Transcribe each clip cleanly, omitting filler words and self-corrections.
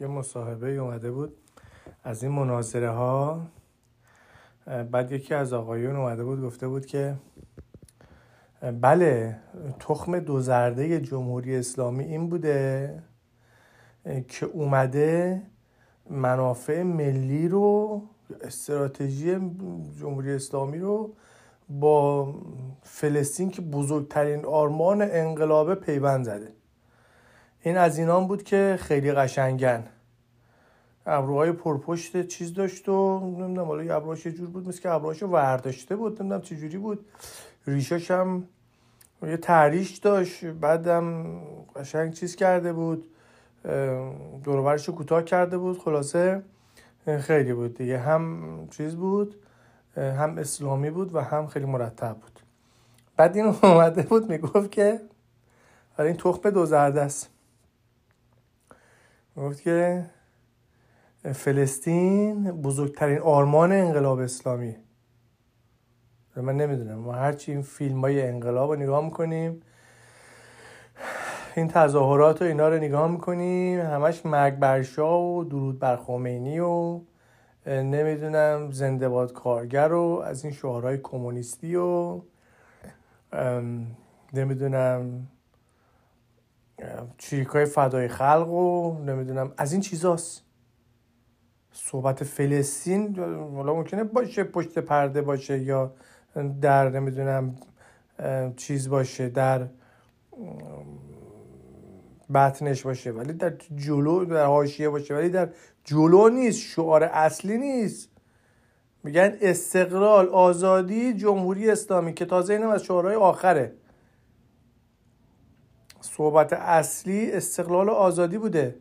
یه مصاحبه اومده بود از این مناظره ها، بعد یکی از آقایون اومده بود گفته بود که بله تخم دوزرده جمهوری اسلامی این بوده که اومده منافع ملی رو، استراتژی جمهوری اسلامی رو با فلسطین که بزرگترین آرمان انقلاب پیوند زده. این از اینان بود که خیلی قشنگن، ابروهای پرپشت چیز داشت و نمیدونم حالا یه ابروهاش یه جور بود مثل که ابروهاشو ورداشته بود، نمیدونم چه جوری بود، ریشاش هم یه تحریش داشت، بعدم قشنگ چیز کرده بود، دور و برشو کوتاه کرده بود، خلاصه خیلی بود دیگه، هم چیز بود، هم اسلامی بود و هم خیلی مرتب بود. بعد این اومده بود میگفت که آره این تخم دوزرده است، میگفت که فلسطین بزرگترین آرمان انقلاب اسلامی. من نمیدونم، ما هرچی این فیلم های انقلاب رو نگاه میکنیم، این تظاهرات و اینا رو نگاه میکنیم، همش مرگ بر شاه و درود بر خمینی و نمیدونم زنده باد کارگر و از این شعارهای کمونیستی و نمیدونم چریکای فدای خلق و نمیدونم از این چیزاست. صحبت فلسطین حالا ممکنه باشه پشت پرده باشه یا در نمیدونم چیز باشه، در بطنش باشه، ولی در جلو، در حاشیه باشه، ولی در جلو نیست، شعار اصلی نیست. میگن استقلال، آزادی، جمهوری اسلامی که تازه اینم از شعارهای آخره. صحبت اصلی استقلال و آزادی بوده.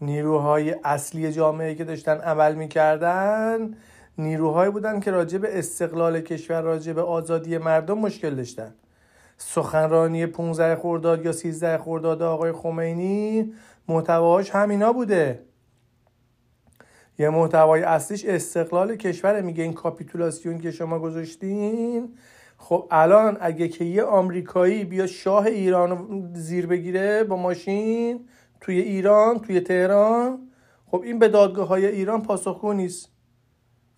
نیروهای اصلی جامعه که داشتن عمل میکردن نیروهایی بودن که راجع به استقلال کشور، راجع به آزادی مردم مشکل داشتن. سخنرانی 15 خرداد یا 13 خرداد آقای خمینی محتواش همینا بوده. یه محتوای اصلیش استقلال کشور. میگه این کاپیتولاسیون که شما گذاشتین، خب الان اگه که یه آمریکایی بیا شاه ایران زیر بگیره با ماشین توی ایران، توی تهران، خب این به دادگاه‌های ایران پاسخگو نیست.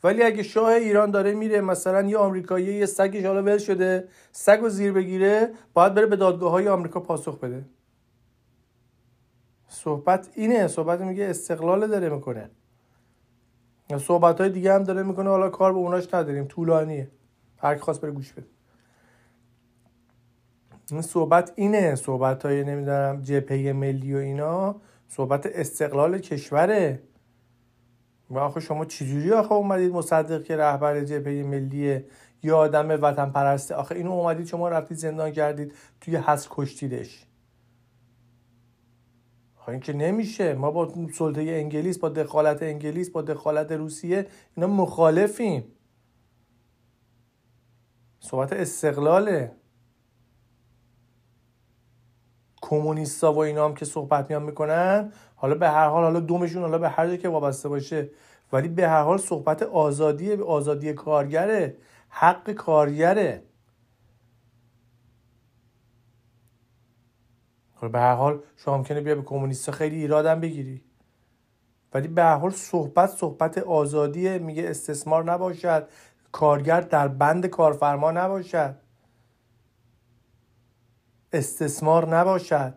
ولی اگه شاه ایران داره میره مثلا یه آمریکایی یه سگش حالا ول شده، سگو زیر بگیره، باید بره به دادگاه‌های آمریکا پاسخ بده. صحبت اینه، صحبت میگه استقلال داره میکنه. صحبت‌های دیگه هم داره میکنه، حالا کار به اوناش نداریم، طولانیه. هر کی خواست بره گوش بده. این صحبت اینه، صحبت‌های نمیدونم جبهه ملی و اینا، صحبت استقلال کشوره. و آخه شما چجوری آخه اومدید مصدق که رهبر جبهه ملی یا آدم وطن پرسته، آخه اینو اومدید شما رفتید زندان کردید، توی حبس کشتیدش. آخه این که نمیشه. ما با سلطه انگلیس، با دخالت انگلیس، با دخالت روسیه اینا مخالفیم. صحبت استقلاله. کمونیستا و اینا هم که صحبت میان میکنن، حالا به هر حال، حالا دومشون حالا به هر جا که وابسته باشه، ولی به هر حال صحبت آزادیه، آزادی کارگره، حق کارگره. حالا به هر حال شما ممکنه بیا به کمونیستا خیلی ایرادم بگیری، ولی به هر حال صحبت آزادیه. میگه استثمار نباشد، کارگر در بند کارفرما نباشد، استثمار نباشد.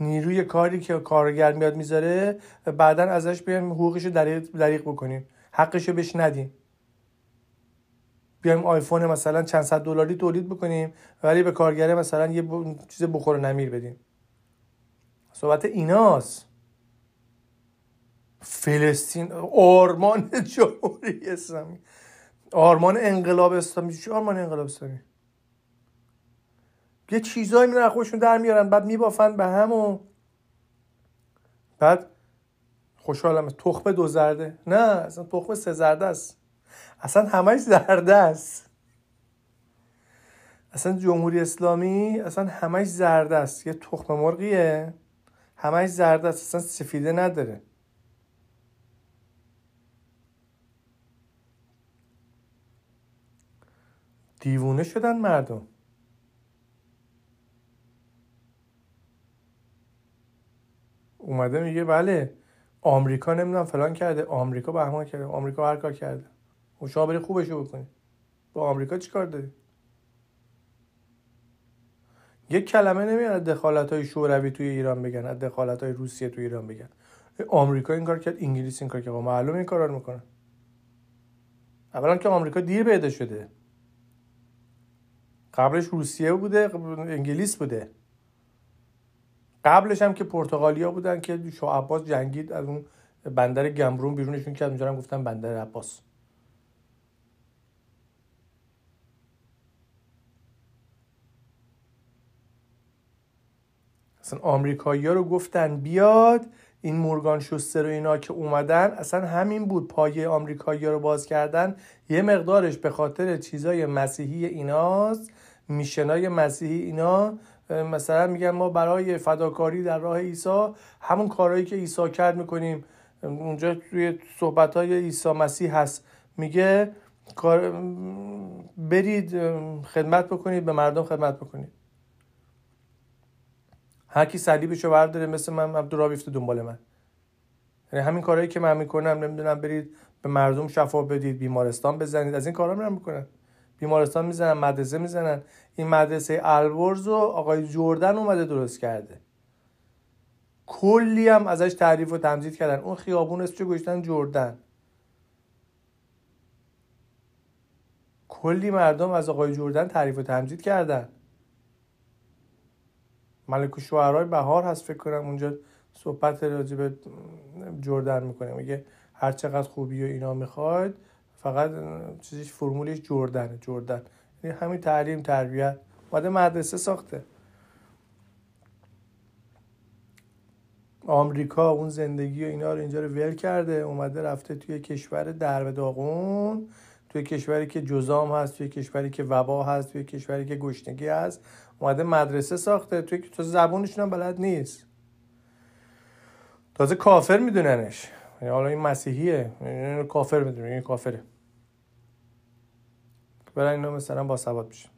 نیروی کاری که کارگر میاد میذاره بعدن ازش بیایم حقوقشو دریغ بکنیم، حقشو بهش ندیم، بیایم آیفون مثلا چند صد دلاری تولید بکنیم ولی به کارگره مثلا یه چیز بخور و نمیر بدیم. صحبت ایناست. فلسطین آرمان جمهوری اسلامی، آرمان انقلاب اسلامی. چی آرمان انقلاب اسلامی؟ یه چیزایی میرن خودشون در میارن، بعد میبافن به هم و بعد خوشحالمه تخم دو زرده. نه اصلا تخم سه زرده است، اصلا همش زرده است، اصلا جمهوری اسلامی اصلا همش زرده است. یه تخم مرغیه، همش زرده است، اصلا سفیده نداره. دیوونه شدن مردم. اومده میگه بله آمریکا نمیدونم فلان کرده، آمریکا بهمان کرده، آمریکا هر کار کرده. و شما بری خوبشو بکنی. با آمریکا چیکار داری؟ یک کلمه نمیان از دخالت‌های شوروی توی ایران بگن، از دخالت‌های روسیه توی ایران بگن. آمریکا این کار کرد، انگلیس این کار کرد. معلومه این کارا رو میکنن. اولا که آمریکا دیر پیدا شده. قبلش روسیه بوده، انگلیس بوده. قبلش هم که پرتغالیا بودن که شاه عباس جنگید، از اون بندر گمرون بیرونشون کرد، اونجا هم گفتن بندر عباس. اصلا آمریکایی‌ها رو گفتن بیاد، این مورگان شوستر و اینا که اومدن اصلا همین بود، پایه آمریکایی‌ها رو باز کردن. یه مقدارش به خاطر چیزای مسیحی ایناست، میشنای مسیحی اینا. مثلا میگن ما برای فداکاری در راه عیسی همون کارهایی که عیسی کرد میکنیم. اونجا توی صحبت‌های عیسی مسیح هست، میگه برید خدمت بکنید، به مردم خدمت بکنید، هر کی صلیبشو برداره مثل من عبدالله بیفته دنبال من. یعنی همین کارهایی که من میکنم، نمیدونم برید به مردم شفا بدید، بیمارستان بزنید، از این کارا میرن میکنن. بیمارستان میزنن، مدرسه میزنن. این مدرسه البرز و آقای جردن اومده درست کرده، کلی هم ازش تعریف و تمجید کردن. اون خیابون اسمش گذاشتن جردن. کلی مردم از آقای جردن تعریف و تمجید کردن. ملک شعرای بهار هست فکر کنم، اونجا صحبت راجع به جردن میکنه، میگه هر چقدر خوبی و اینا میخواید، فقط چیزیش فرمولش جردنه. جردن یعنی همین تعلیم، تربیت. بعد مدرسه ساخته. آمریکا اون زندگی و اینا رو اینجا رو ول کرده، اومده رفته توی کشور درب داغون، توی کشوری که جزام هست، توی کشوری که وبا هست، توی کشوری که گشنگی هست، اومده مدرسه ساخته. تو زبونشون هم بلد نیست، تازه کافر میدوننش. یعنی حالا این مسیحیه، این کافر میدونه، این کافره. برای اینا مثلا با ثبات بشه.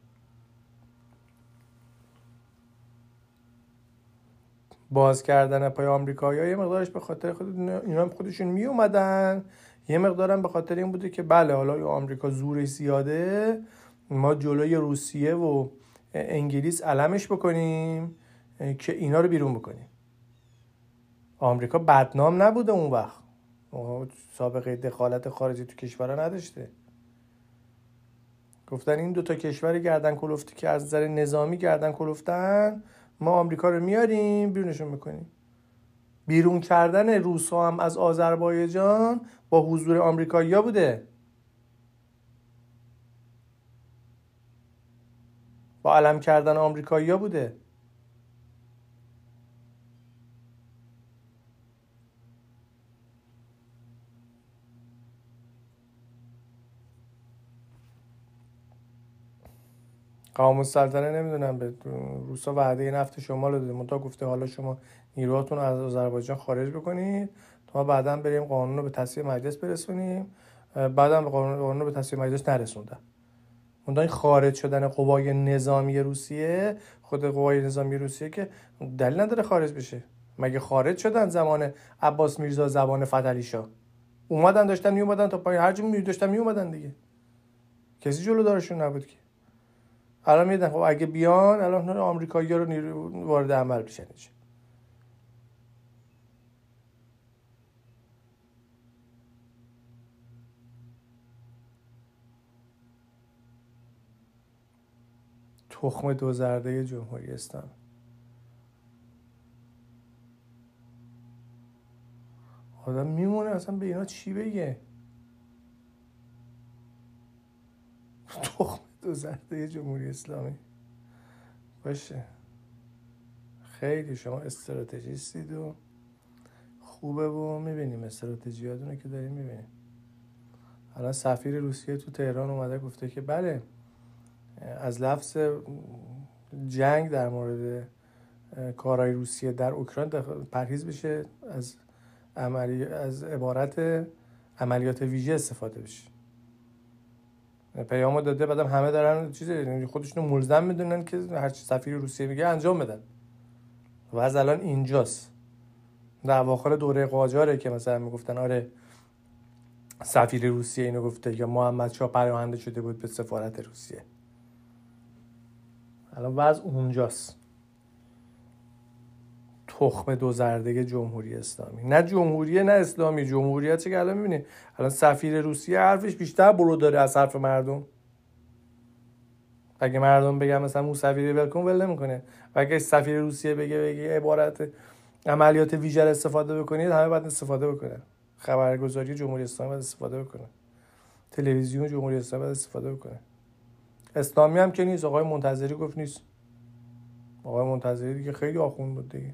باز کردن پای آمریکایی‌ها یه مقدارش به خاطر خود اینا هم خودشون می اومدن، یه مقدارم به خاطر این بوده که بله حالا آمریکا زورش زیاده، ما جلوی روسیه و انگلیس علمش بکنیم که اینا رو بیرون بکنیم. آمریکا بدنام نبوده اون وقت، سابقه دخالت خارجی تو کشورا نداشته. گفتن این دوتا کشور گردن کلفتی که از نظر نظامی گردن کلفتن، ما آمریکا رو میاریم بیرونشون میکنیم. بیرون کردن روس‌ها هم از آذربایجان با حضور آمریکایی‌ها بوده، با علم کردن آمریکایی‌ها بوده. قوام السلطنه نمیدونم به روسا وعده نفت شمال رو داده، منتها گفته حالا شما نیروهاتون از آذربایجان خارج بکنید تا بعداً بریم قانون رو به تصویب مجلس برسونیم. بعداً قانون رو به تصویب مجلس نرسوندن. منتها این خارج شدن قوای نظامی روسیه، خود قوای نظامی روسیه که دلیل نداره خارج بشه. مگه خارج شدن زمان عباس میرزا، زمان فتحعلی شاه؟ اومدن داشتن میومدن تا پای هرج می‌داشتن میومدن دیگه، کسی جلو دارشون نبود که. الان میدن خب اگه بیان الان آمریکایی‌ها رو نیرو وارد عمل بشن. تخم دو زرده جمهوری اسلامی. آدم میمونه اصلا به اینا چی بگه؟ تخم دو زرده جمهوری اسلامی باشه. خیلی شما استراتژیستید و خوبه و میبینیم استراتژیاتونو که داریم میبینیم. الان سفیر روسیه تو تهران اومده گفته که بله از لفظ جنگ در مورد کارهای روسیه در اوکراین پرهیز بشه، از عبارت عملیات ویژه استفاده بشه. پیامو داده، بعدم همه دارن چیزی خودشونو ملزم میدونن که هر چی سفیر روسیه میگه انجام بدن. و از الان اینجاست، در اواخر دوره قاجاره که مثلا میگفتن آره سفیر روسیه اینو گفته یا محمدشاه پناهنده شده بود به سفارت روسیه. الان وضع اونجاست. تخم دو زرده جمهوری اسلامی، نه جمهوریه نه اسلامی، جمهوریت که الان می‌بینی. الان سفیر روسیه حرفش بیشتر برو داره از حرف مردم. اگه مردم بگن مثلا مو سفیر بلکن ول نمی‌کنه. و اگه سفیر روسیه بگه عبارت عملیات ویژه استفاده بکنید، همه باید استفاده بکنن. خبرگزاری جمهوری اسلامی باید استفاده بکنه. تلویزیون جمهوری اسلامی باید استفاده بکنه. اسلامی هم که نیست. آقای منتظری گفت نیست. آقای منتظری دیگه خیلی آخوند بود دیگه.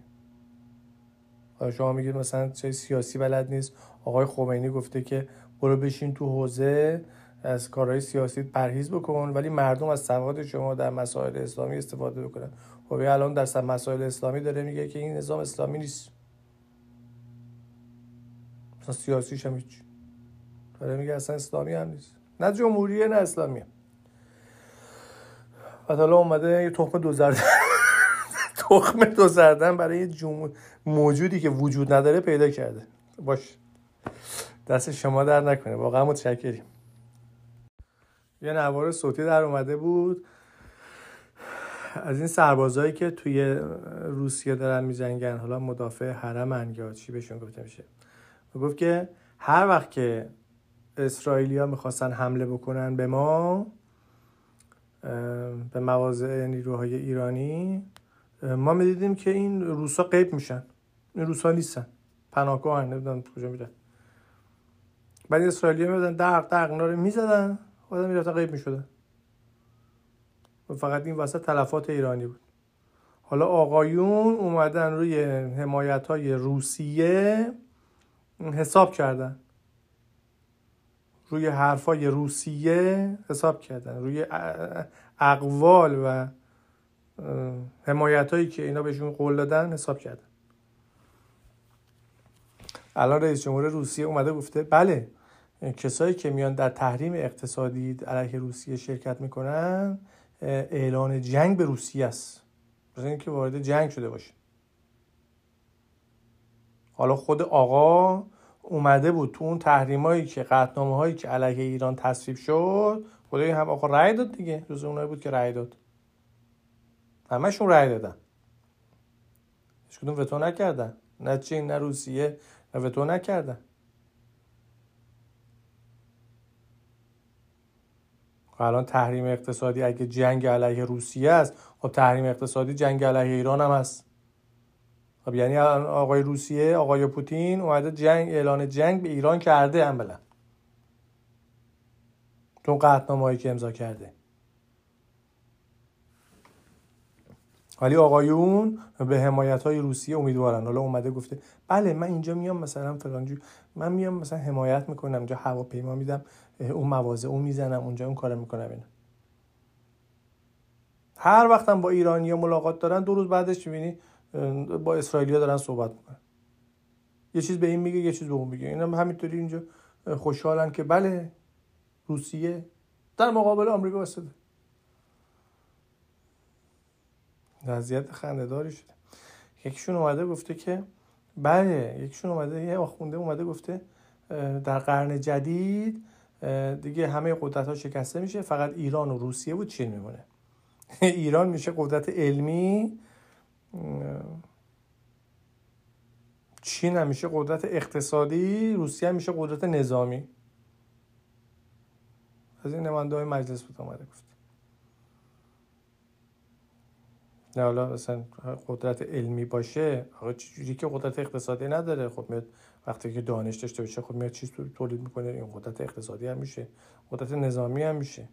شما میگید مثلا چه سیاسی بلد نیست، آقای خمینی گفته که برو بشین تو حوزه از کارهای سیاسی پرهیز بکن ولی مردم از سواد شما در مسائل اسلامی استفاده بکنن. خب الان در مسائل اسلامی داره میگه که این نظام اسلامی نیست، مثلا سیاسیش هم هیچ، داره میگه اصلا اسلامی هم نیست، نه جمهوریه نه اسلامی هم. و حالا اومده یه تخم دو زرده تخمه تو زردن برای یه موجودی که وجود نداره پیدا کرده. باش، دست شما در نکنه، واقعا متشکریم. یه نوار صوتی در اومده بود از این سربازایی که توی روسیه دارن می‌جنگن، حالا مدافع حرمن یا چی بهشون گفته میشه. گفت که هر وقت که اسرائیلیا می‌خواستن حمله بکنن به ما، به مواضع نیروهای ایرانی، ما میدیدیم که این روسا غیب میشن، این روسا نیستن، پناهگاه هن، نمیدونم کجا میرن. بعد اسرائیلی ها میدن دق اینا رو میزدن، بعد میرفتن غیب میشدن. فقط این وسط تلفات ایرانی بود. حالا آقایون اومدن روی حمایت های روسیه حساب کردن، روی حرفای روسیه حساب کردن، روی اقوال و حمایت هایی که اینا بهشون قول دادن حساب کردن. الان رئیس جمهور روسیه اومده گفته بله کسایی که میان در تحریم اقتصادی علیه روسیه شرکت میکنن اعلان جنگ به روسیه است، مثل این که وارد جنگ شده باشه. حالا خود آقا اومده بود تو اون تحریمایی که قطعنامه هایی که علیه ایران تصویب شد، خدای هم آقا رأی داد دیگه، جز اونایی بود که رأی داد، همه‌شون رأی دادن، هیچ کدوم وتو نکردن، نه چین نه روسیه نه وتو نکردن. الان تحریم اقتصادی اگه جنگ علیه روسیه است، خب تحریم اقتصادی جنگ علیه ایران هم است. خب یعنی آقای روسیه، آقای پوتین اومده اعلان جنگ به ایران کرده عملاً تو قطعنامه‌ای که امضا کرده. ولی آقایون به حمایت‌های روسیه امیدوارن. حالا اومده گفته بله من اینجا میام مثلا فلانجور، من میام مثلا حمایت میکنم، اینجا هواپیما میدم، اون مواضع اون میزنم، اونجا اون کارو میکنم. اینا هر وقتم با ایرانی‌ها ملاقات دارن، دو روز بعدش می‌بینی با اسرائیلی‌ها دارن صحبت میکنن، یه چیز به این میگه یه چیز به اون میگه. اینا همینطوری اینجا خوشحالن که بله روسیه در مقابل آمریکا واسطه. وضعیت خنده‌داری شده. یکیشون اومده گفته که بله، یکیشون اومده یه آخونده اومده گفته در قرن جدید دیگه همه قدرت‌ها شکسته میشه، فقط ایران و روسیه و چین میمونه. ایران میشه قدرت علمی، چین هم میشه قدرت اقتصادی، روسیه هم میشه قدرت نظامی. از این نماینده‌های مجلس بود اومده گفت نه حالا مثلا قدرت علمی باشه، آقا چیزی که قدرت اقتصادی نداره، خب میاد وقتی که دانش داشته باشه خب میاد چیز تولید میکنه، این قدرت اقتصادی هم میشه، قدرت نظامی هم میشه.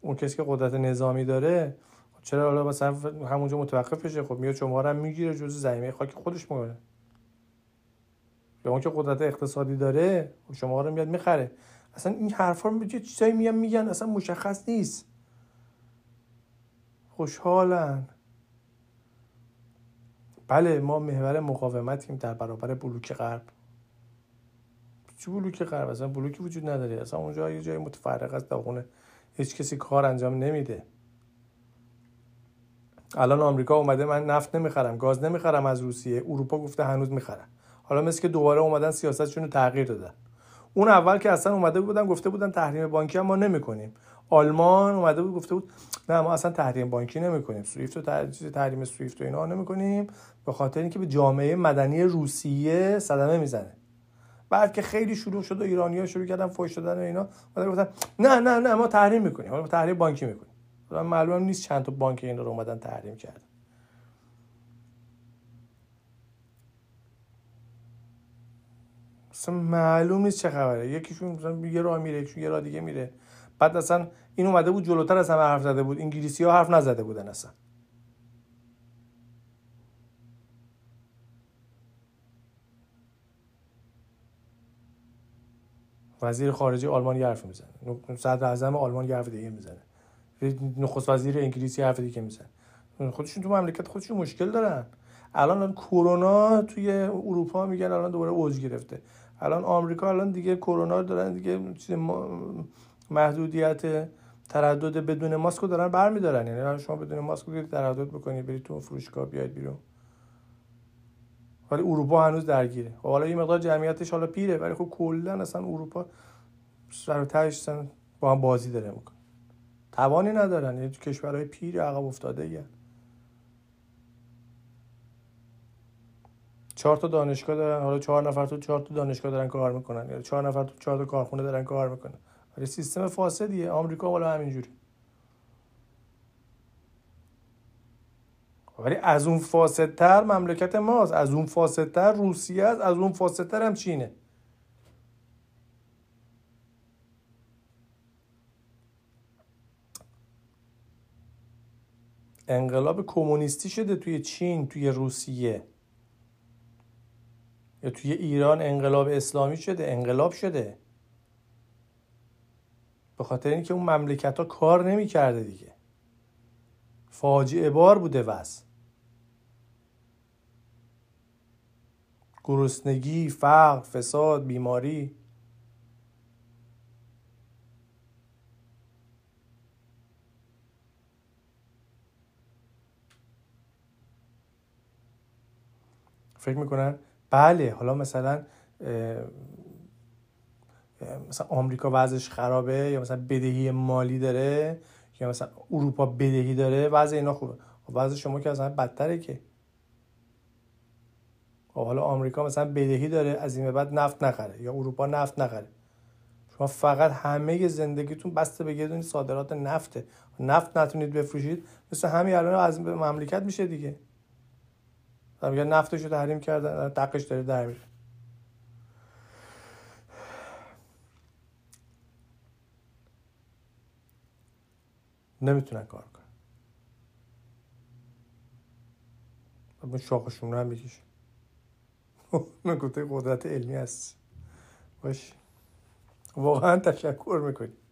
اون کسی که قدرت نظامی داره چرا حالا مثلا همونجا متوقف بشه؟ خب میاد شما رو هم میگیره جزء زمینه خاک خودش میکنه. یا اون که قدرت اقتصادی داره شما رو میاد میخره. اصلا این حرفا رو چیزایی میگن اصلا مشخص نیست. خوشحالن. بله ما محور مقاومتیم در برابر بلوک غرب. چه بلوک غرب؟ اصلا بلوکی وجود نداره، اصلا اونجا یه جای متفرق از داغونه، هیچ کسی کار انجام نمیده. الان آمریکا اومده من نفت نمیخرم، گاز نمیخرم از روسیه، اروپا گفته هنوز میخرم. حالا مثل که دوباره اومدن سیاستشون رو تغییر دادن. اون اول که اصلا اومده بودن گفته بودن تحریم بانکی هم ما نمیکنیم. آلمان اومده بود گفته بود نه ما اصلا تحریم بانکی نمیکنیم، سوئیفت و تحریم سوئیفت و اینا نمیکنیم به خاطر اینکه به جامعه مدنی روسیه صدمه میزنه. بعد که خیلی شروع شد و ایرانی‌ها شروع کردن فحش دادن و اینا، بعد گفتن نه نه نه ما تحریم میکنیم، حالا تحریم بانکی میکنیم. حالا معلوم نیست چند تا بانک این رو اومدن تحریم کردن. اصلا معلوم نیست چه خبره. یکیشون مثلا یه راه میره، یکیشون یه راه دیگه میره. بعد اصلا این اومده بود جلوتر از همه حرف زده بود، انگلیسی‌ها حرف نزده بودن اصلا. وزیر خارجه آلمان یه حرف میزنه، صدر اعظم آلمان یه حرف دیگه میزنه، نخست وزیر انگلیس یه حرف دیگه میزنه. خودشون تو مملکت خودشون مشکل دارن. الان کرونا توی اروپا میگن الان دوباره اوج گرفته. الان آمریکا الان دیگه کرونا دارن دیگه چیز محدودیت تردد بدون ماسک رو دارن برمیدارن. یعنی الان شما بدون ماسک رو تردد بکنید برید تو فروشگاه بیاید بیرون. ولی اروپا هنوز درگیره. حالا یه مقدار جمعیتش حالا پیره ولی خب کلا اصلا اروپا سر و تهش با هم بازی داره میکنه. توانی ندارن، یه کشورهای پیر عقب افتاده یه. 4 تا دانشگاه دارن، حالا 4 نفر تو 4 تا دانشگاه دارن کار میکنن، یا 4 نفر تو 4 تا کارخونه دارن کار میکنن. ولی سیستم فاسدیه. آمریکا والا همینجوری. ولی از اون فاسدتر مملکت ماست، از اون فاسدتر روسیه است، از اون فاسدتر هم چینه. انقلاب کمونیستی شده توی چین، توی روسیه یا توی ایران انقلاب اسلامی شده، انقلاب شده به خاطر اینکه اون مملکت‌ها کار نمی‌کرده دیگه. فاجعه بار بوده وضع. گرسنگی، فقر، فساد، بیماری. فکر میکنن بله حالا مثلا آمریکا وضعش خرابه یا مثلا بدهی مالی داره که مثلا اروپا بدهی داره وضع اینا خوبه. وضع شما که اصلا بدتره که. حالا آمریکا مثلا بدهی داره از این به بعد نفت نخره یا اروپا نفت نخره. شما فقط همه زندگیتون بسته به یه دونه صادرات نفته. نفت نتونید بفروشید مثل همین الان از مملکت میشه دیگه. میگن نفتشو تحریم کردن، دقش داره در میره. نمیتونن کار کنن. اما شاخشون رو هم بکشن. من گفته قدرت علمی هست. باشه. واقعا تشکر میکنی.